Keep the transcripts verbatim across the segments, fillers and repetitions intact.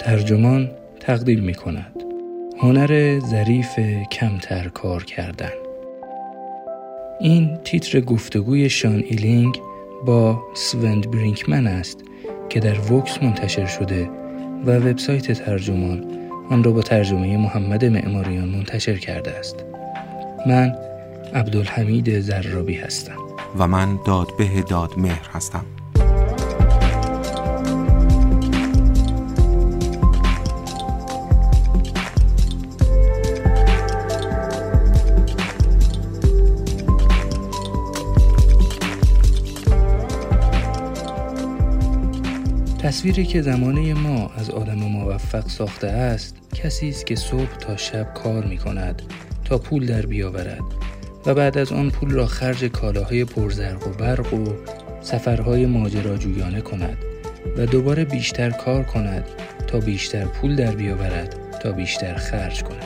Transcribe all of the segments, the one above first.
ترجمان تقدیم می کند. هنر ظریف کمتر کار کردن. این تیتر گفتگوی شان ایلینگ با سوند برینکمن است که در وکس منتشر شده و وبسایت ترجمان آن را با ترجمه محمد معماریان منتشر کرده است. من عبدالحمید زرابی هستم و من دادبه دادمهر هستم. تصویری که زمانه ما از آدم موفق ساخته است، کسی است که صبح تا شب کار می کند تا پول در بیاورد و بعد از آن پول را خرج کالاهای پرزرق و برق و سفرهای ماجراجویانه کند و دوباره بیشتر کار کند تا بیشتر پول در بیاورد تا بیشتر خرج کند.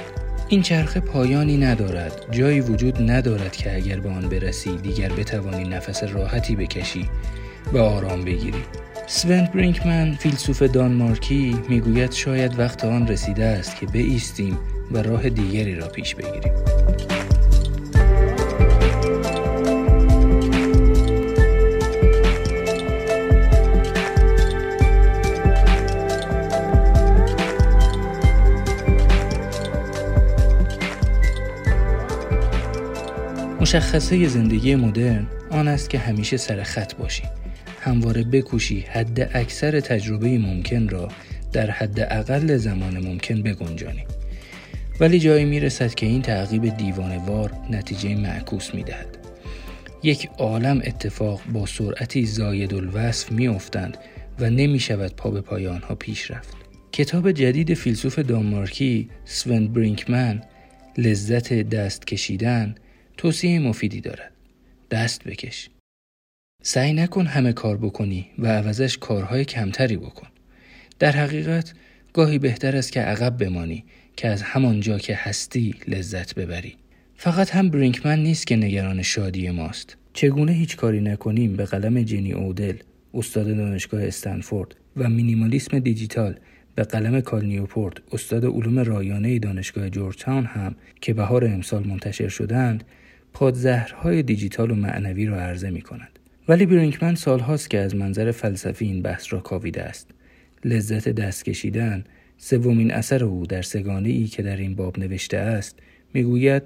این چرخه پایانی ندارد، جایی وجود ندارد که اگر به آن برسی دیگر بتوانی نفس راحتی بکشی و آرام بگیری. سوند برینکمن، فیلسوف دانمارکی، میگوید شاید وقت آن رسیده است که بایستیم و راه دیگری را پیش بگیریم. مشخصه زندگی مدرن آن است که همیشه سر خط باشی، همواره بکوشی حد اکثر تجربه ممکن را در حد اقل زمان ممکن بگنجانی، ولی جایی میرسد که این تعقیب دیوانه‌وار نتیجه معکوس میدهد. یک عالم اتفاق با سرعتی زایدالوصف میافتند و نمیشود پا به پای آنها پیش رفت. کتاب جدید فیلسوف دانمارکی سوند برینکمن، لذت دست کشیدن، توصیه مفیدی دارد. دست بکش. سعی نکن همه کار بکنی و عوضش کارهای کمتری بکن. در حقیقت گاهی بهتر است که عقب بمانی که از همانجا که هستی لذت ببری. فقط هم برینکمن نیست که نگران شادی ماست. چگونه هیچ کاری نکنیم به قلم جنی اودل، استاد دانشگاه استنفورد، و مینیمالیسم دیجیتال به قلم کال نیوپورت، استاد علوم رایانه دانشگاه جورجتاون هم که بهار امسال منتشر شدند، پادزهرهای دیجیتال و معنوی را عرضه می‌کنند. ولی برینکمن سالهاست که از منظر فلسفی این بحث را کاویده است. لذت دست کشیدن، سومین اثر او در سگانه‌ای که در این باب نوشته است، میگوید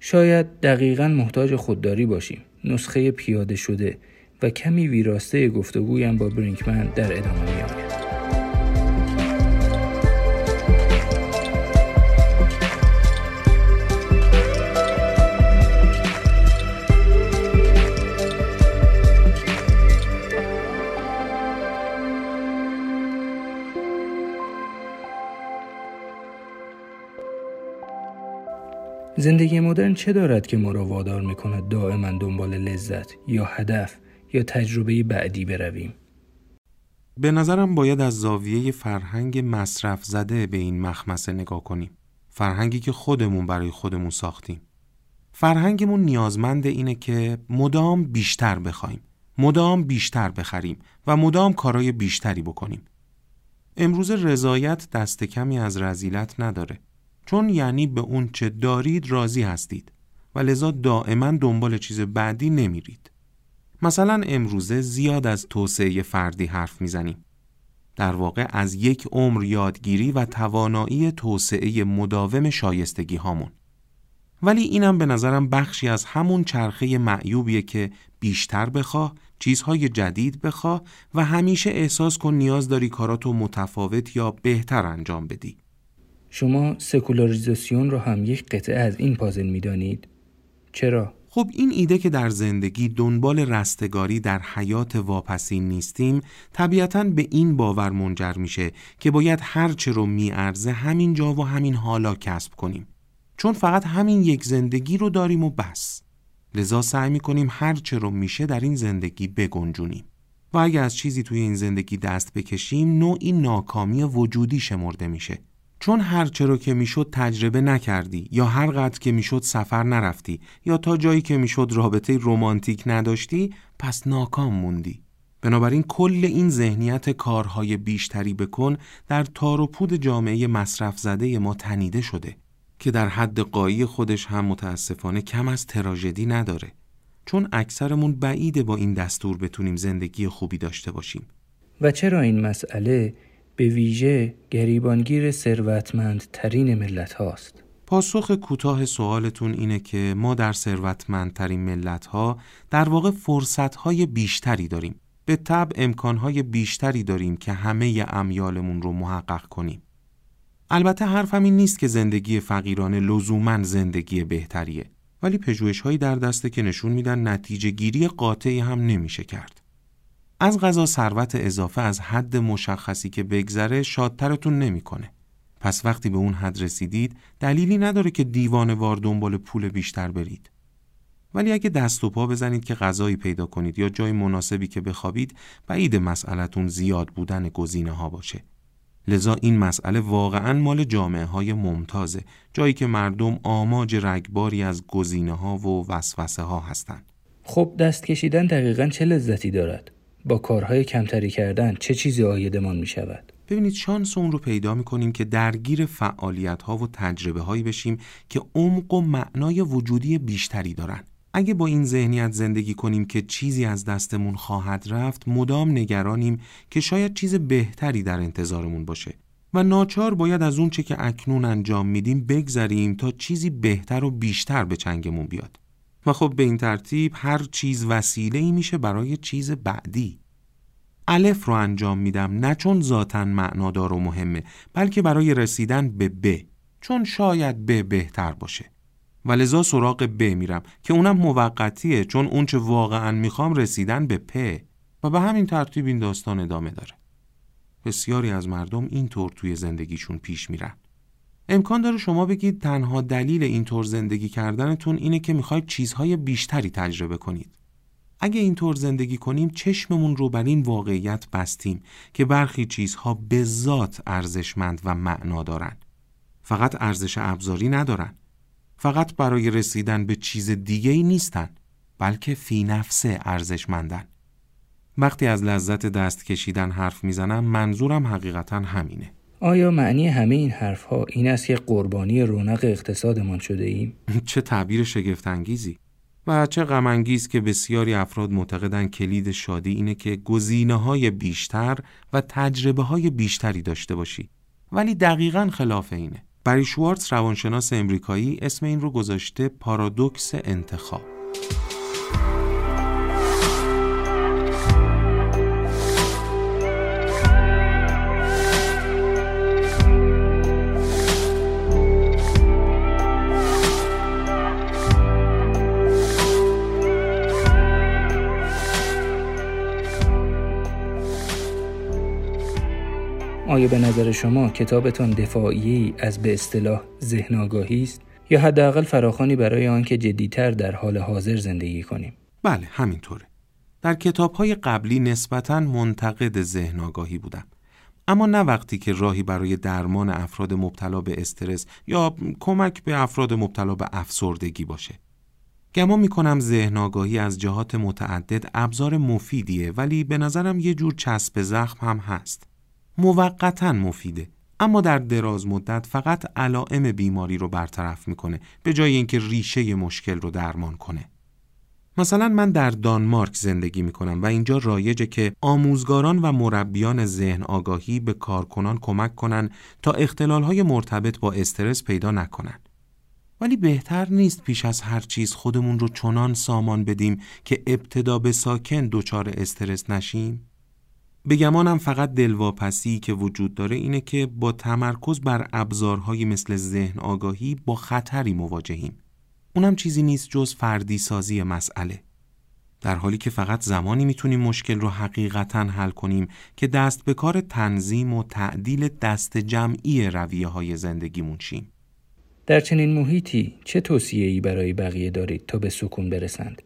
شاید دقیقاً محتاج خودداری باشیم. نسخه پیاده شده و کمی ویراسته گفتگویم با برینکمن در ادامه می‌آید. زندگی مدرن چه دارد که ما را وادار می‌کند دائما دنبال لذت یا هدف یا تجربه بعدی برویم؟ به نظرم باید از زاویه فرهنگ مصرف زده به این مخمسه نگاه کنیم. فرهنگی که خودمون برای خودمون ساختیم. فرهنگمون نیازمند اینه که مدام بیشتر بخوایم، مدام بیشتر بخریم و مدام کارهای بیشتری بکنیم. امروز رضایت دست کمی از رذیلت نداره. چون یعنی به اون چه دارید راضی هستید و لذا دائما دنبال چیز بعدی نمیرید. مثلا امروزه زیاد از توسعه فردی حرف میزنیم. در واقع از یک عمر یادگیری و توانایی توسعه مداوم شایستگی هامون. ولی اینم به نظرم بخشی از همون چرخه معیوبیه که بیشتر بخواه، چیزهای جدید بخواه و همیشه احساس کن نیاز داری کاراتو متفاوت یا بهتر انجام بدی. شما سکولاریزاسیون رو هم یک قطعه از این پازل میدانید؟ چرا؟ خب این ایده که در زندگی دنبال رستگاری در حیات واپسین نیستیم، طبیعتاً به این باور منجر میشه که باید هرچه رو میارزه همین جا و همین حالا کسب کنیم. چون فقط همین یک زندگی رو داریم و بس. لذا سعی میکنیم هرچه رو میشه در این زندگی بگنجونیم. و اگه از چیزی توی این زندگی دست بکشیم، نوعی ناکامی وجودی شمرده میشه. چون هر چرا که میشد تجربه نکردی یا هر قدر که میشد سفر نرفتی یا تا جایی که میشد رابطه رمانتیک نداشتی، پس ناکام موندی. بنابراین کل این ذهنیت کارهای بیشتری بکن در تار و پود جامعه مصرف زده ما تنیده شده که در حد قایی خودش هم متاسفانه کم از تراژدی نداره، چون اکثرمون بعیده با این دستور بتونیم زندگی خوبی داشته باشیم. و چرا این مسئله به ویژه گریبانگیر ثروتمندترین ملت هاست؟ پاسخ کوتاه سوالتون اینه که ما در ثروتمندترین ملت ها در واقع فرصت های بیشتری داریم. به طبع امکان های بیشتری داریم که همه امیالمون رو محقق کنیم. البته حرفم این نیست که زندگی فقیرانه لزوماً زندگی بهتریه، ولی پژوهش‌هایی در دسته که نشون میدن نتیجه گیری قاطعی هم نمیشه کرد. از قضا ثروت اضافه از حد مشخصی که بگذره شادترتون نمیکنه. پس وقتی به اون حد رسیدید دلیلی نداره که دیوانه‌وار دنبال پول بیشتر برید. ولی اگه دست و پا بزنید که غذایی پیدا کنید یا جای مناسبی که بخوابید، بعید مسئله‌تون زیاد بودن گزینه‌ها باشه. لذا این مسئله واقعاً مال جامعه‌های ممتازه، جایی که مردم آماج رگباری از گزینه‌ها و وسوسه‌ها هستند. خب دست کشیدن دقیقاً چه لذتی دارد؟ با کارهای کمتری کردن چه چیزی عایدمان می‌شود؟ ببینید، شانس اون رو پیدا می‌کنیم که درگیر فعالیت‌ها و تجربه‌هایی بشیم که عمق و معنای وجودی بیشتری دارن. اگه با این ذهنیت زندگی کنیم که چیزی از دستمون خواهد رفت، مدام نگرانیم که شاید چیز بهتری در انتظارمون باشه و ناچار باید از اون چه که اکنون انجام میدیم بگذریم تا چیزی بهتر و بیشتر به چنگمون بیاد. و خب به این ترتیب هر چیز وسیله‌ای میشه برای چیز بعدی. الف رو انجام میدم نه چون ذاتاً معنادار و مهمه، بلکه برای رسیدن به ب، چون شاید ب بهتر باشه. و لذا سراغ ب میرم که اونم موقتیه، چون اون چه واقعاً میخوام رسیدن به پ. و به همین ترتیب این داستان ادامه داره. بسیاری از مردم اینطور توی زندگیشون پیش میرن. امکان داره شما بگید تنها دلیل اینطور زندگی کردنتون اینه که میخواید چیزهای بیشتری تجربه کنید. اگه اینطور زندگی کنیم چشممون رو بر این واقعیت بستیم که برخی چیزها به ذات ارزشمند و معنا دارن، فقط ارزش ابزاری ندارن. فقط برای رسیدن به چیز دیگه‌ای نیستن، بلکه فی نفسه ارزشمندن. وقتی از لذت دست کشیدن حرف میزنم منظورم حقیقتاً همینه. آیا معنی همه این حرفها این است که قربانی رونق اقتصادمان شده ایم؟ چه تعبیر شگفت‌انگیزی و چه غم‌انگیز که بسیاری افراد معتقدند کلید شادی اینه که گزینه‌های بیشتر و تجربه‌های بیشتری داشته باشی، ولی دقیقاً خلاف اینه. بری شوارتز روانشناس امریکایی اسم این رو گذاشته پارادوکس انتخاب. آیا به نظر شما کتابتان دفاعی از به اصطلاح ذهن آگاهی است یا حداقل فراخوانی برای آنکه جدی‌تر در حال حاضر زندگی کنیم؟ بله، همینطوره. در کتاب‌های قبلی نسبتاً منتقد ذهن آگاهی بودم، اما نه وقتی که راهی برای درمان افراد مبتلا به استرس یا کمک به افراد مبتلا به افسردگی باشه. گمان می‌کنم ذهن آگاهی از جهات متعدد ابزار مفیدیه، ولی به نظرم یه جور چسب زخم هم هست. موقتاً مفیده، اما در دراز مدت فقط علائم بیماری رو برطرف میکنه به جای اینکه ریشه مشکل رو درمان کنه. مثلا من در دانمارک زندگی میکنم و اینجا رایجه که آموزگاران و مربیان ذهن آگاهی به کارکنان کمک کنن تا اختلالهای مرتبط با استرس پیدا نکنن. ولی بهتر نیست پیش از هر چیز خودمون رو چنان سامان بدیم که ابتدا به ساکن دچار استرس نشیم؟ به گمانم فقط دلواپسی که وجود داره اینه که با تمرکز بر ابزارهایی مثل ذهن آگاهی با خطری مواجهیم. اونم چیزی نیست جز فردی سازی مسئله. در حالی که فقط زمانی میتونیم مشکل رو حقیقتاً حل کنیم که دست به کار تنظیم و تعدیل دست جمعی رویه های زندگیمون شیم. در چنین محیطی چه توصیه‌ای برای بقیه دارید تا به سکون برسند؟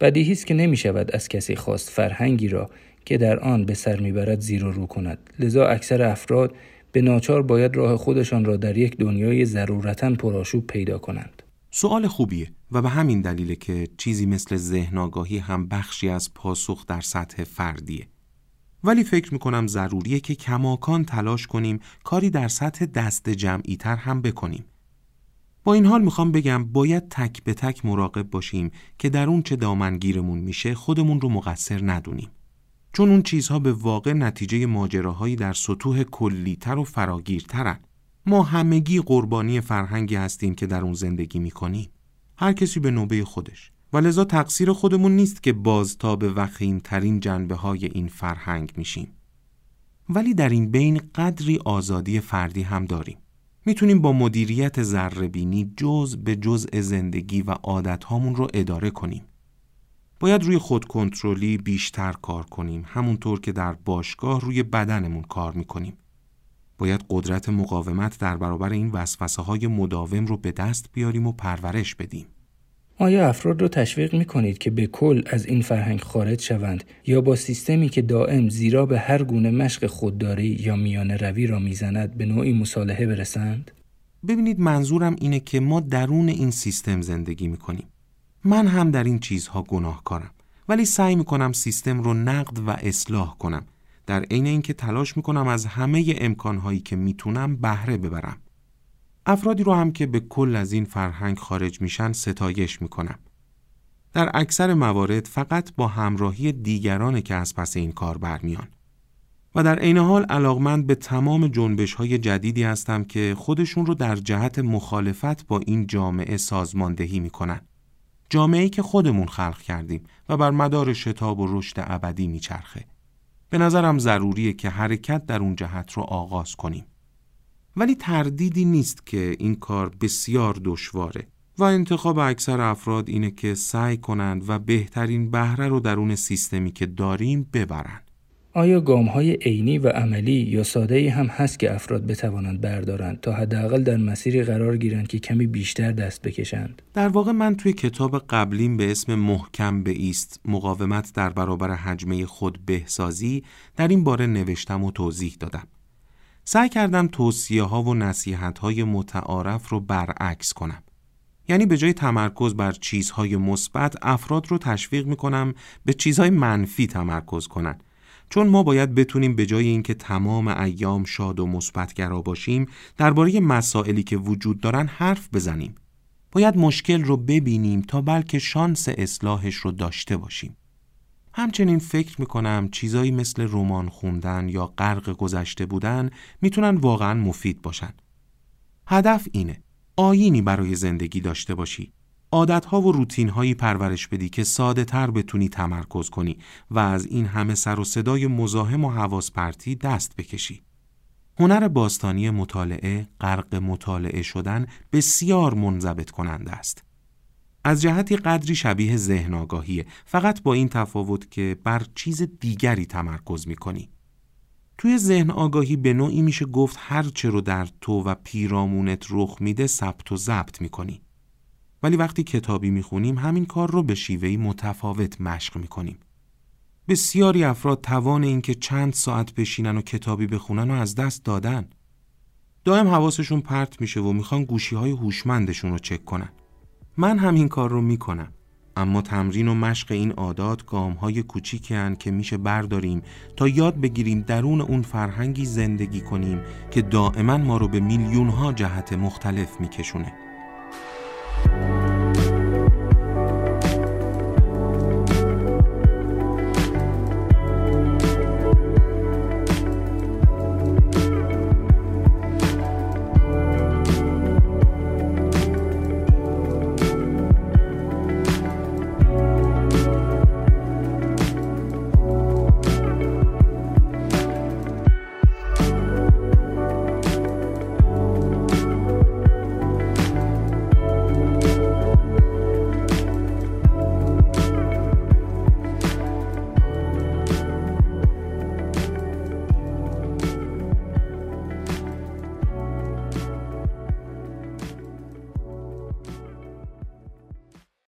بدیهی است که نمیشود از کسی خواست فرهنگی را که در آن به سر میبرد زیر و رو کند. لذا اکثر افراد به ناچار باید راه خودشان را در یک دنیای ضرورتاً پرآشوب پیدا کنند. سوال خوبیه و به همین دلیله که چیزی مثل ذهن آگاهی هم بخشی از پاسخ در سطح فردیه. ولی فکر میکنم ضروریه که کماکان تلاش کنیم کاری در سطح دست جمعی تر هم بکنیم. با این حال میخوام بگم باید تک به تک مراقب باشیم که در اون چه دامنگیرمون میشه خودمون رو مقصر ندونیم. چون اون چیزها به واقع نتیجه ماجراهایی در سطوح کلیتر و فراگیرترن. ما همگی قربانی فرهنگی هستیم که در اون زندگی میکنیم. هر کسی به نوبه خودش. و لذا تقصیر خودمون نیست که باز تا به وخیم‌ترین جنبه‌های این فرهنگ میشیم. ولی در این بین قدری آزادی فردی هم داریم. میتونیم با مدیریت ذره‌بینی جزء به جزء زندگی و عادت‌هامون رو اداره کنیم. باید روی خودکنترلی بیشتر کار کنیم، همونطور که در باشگاه روی بدنمون کار میکنیم. باید قدرت مقاومت در برابر این وسوسه‌های مداوم رو به دست بیاریم و پرورش بدیم. آیا افراد رو تشویق می‌کنید که به کل از این فرهنگ خارج شوند یا با سیستمی که دائم زیرا به هر گونه مشق خودداری یا میانه روی را میزند به نوعی مصالحه برسند؟ ببینید، منظورم اینه که ما درون این سیستم زندگی می‌کنیم. من هم در این چیزها گناهکارم، ولی سعی می‌کنم سیستم رو نقد و اصلاح کنم، در عین اینکه تلاش می‌کنم از همه امکان‌هایی که می‌تونم بهره ببرم. افرادی رو هم که به کل از این فرهنگ خارج میشن ستایش میکنم. در اکثر موارد فقط با همراهی دیگرانه که از پس این کار برمیان. و در عین حال علاقمند به تمام جنبش‌های جدیدی هستم که خودشون رو در جهت مخالفت با این جامعه سازماندهی میکنن. جامعه‌ای که خودمون خلق کردیم و بر مدار شتاب و رشد ابدی میچرخه. به نظرم ضروریه که حرکت در اون جهت رو آغاز کنیم. ولی تردیدی نیست که این کار بسیار دشواره و انتخاب اکثر افراد اینه که سعی کنند و بهترین بهره رو درون سیستمی که داریم ببرن. آیا گام‌های عینی و عملی یا ساده‌ای هم هست که افراد بتوانند بردارند تا حداقل در مسیری قرار گیرند که کمی بیشتر دست بکشند؟ در واقع من توی کتاب قبلیم به اسم محکم بایست، مقاومت در برابر حجمه خود بهسازی، در این باره نوشتم و توضیح دادم. سعی کردم توصیه ها و نصیحت های متعارف رو برعکس کنم. یعنی به جای تمرکز بر چیزهای مثبت، افراد رو تشویق میکنم به چیزهای منفی تمرکز کنن. چون ما باید بتونیم به جای اینکه تمام ایام شاد و مثبتگرا باشیم، درباره مسائلی که وجود دارن حرف بزنیم. باید مشکل رو ببینیم تا بلکه شانس اصلاحش رو داشته باشیم. همچنین فکر میکنم چیزایی مثل رمان خوندن یا غرق گذشته بودن میتونن واقعا مفید باشن. هدف اینه آیینی برای زندگی داشته باشی، عادتها و روتینهایی پرورش بدی که ساده تر بتونی تمرکز کنی و از این همه سر و صدای مزاحم و حواس پرتی دست بکشی. هنر باستانی مطالعه، غرق مطالعه شدن، بسیار منضبط کننده است. از جهتی قدری شبیه ذهن آگاهیه، فقط با این تفاوت که بر چیز دیگری تمرکز میکنی. توی ذهن آگاهی به نوعی میشه گفت هرچه رو در تو و پیرامونت رخ میده ثبت و ضبط میکنی. ولی وقتی کتابی میخونیم همین کار رو به شیوهی متفاوت مشق میکنیم. بسیاری افراد توان این که چند ساعت بشینن و کتابی بخونن و از دست دادن. دائم حواسشون پرت میشه و میخوان گوشیهای هوشمندشون رو چک کنن. من هم این کار رو میکنم، اما تمرین و مشق این عادات گام‌های کوچیکی هستند که میشه برداریم تا یاد بگیریم درون اون فرهنگی زندگی کنیم که دائما ما رو به میلیون‌ها جهت مختلف میکشونه.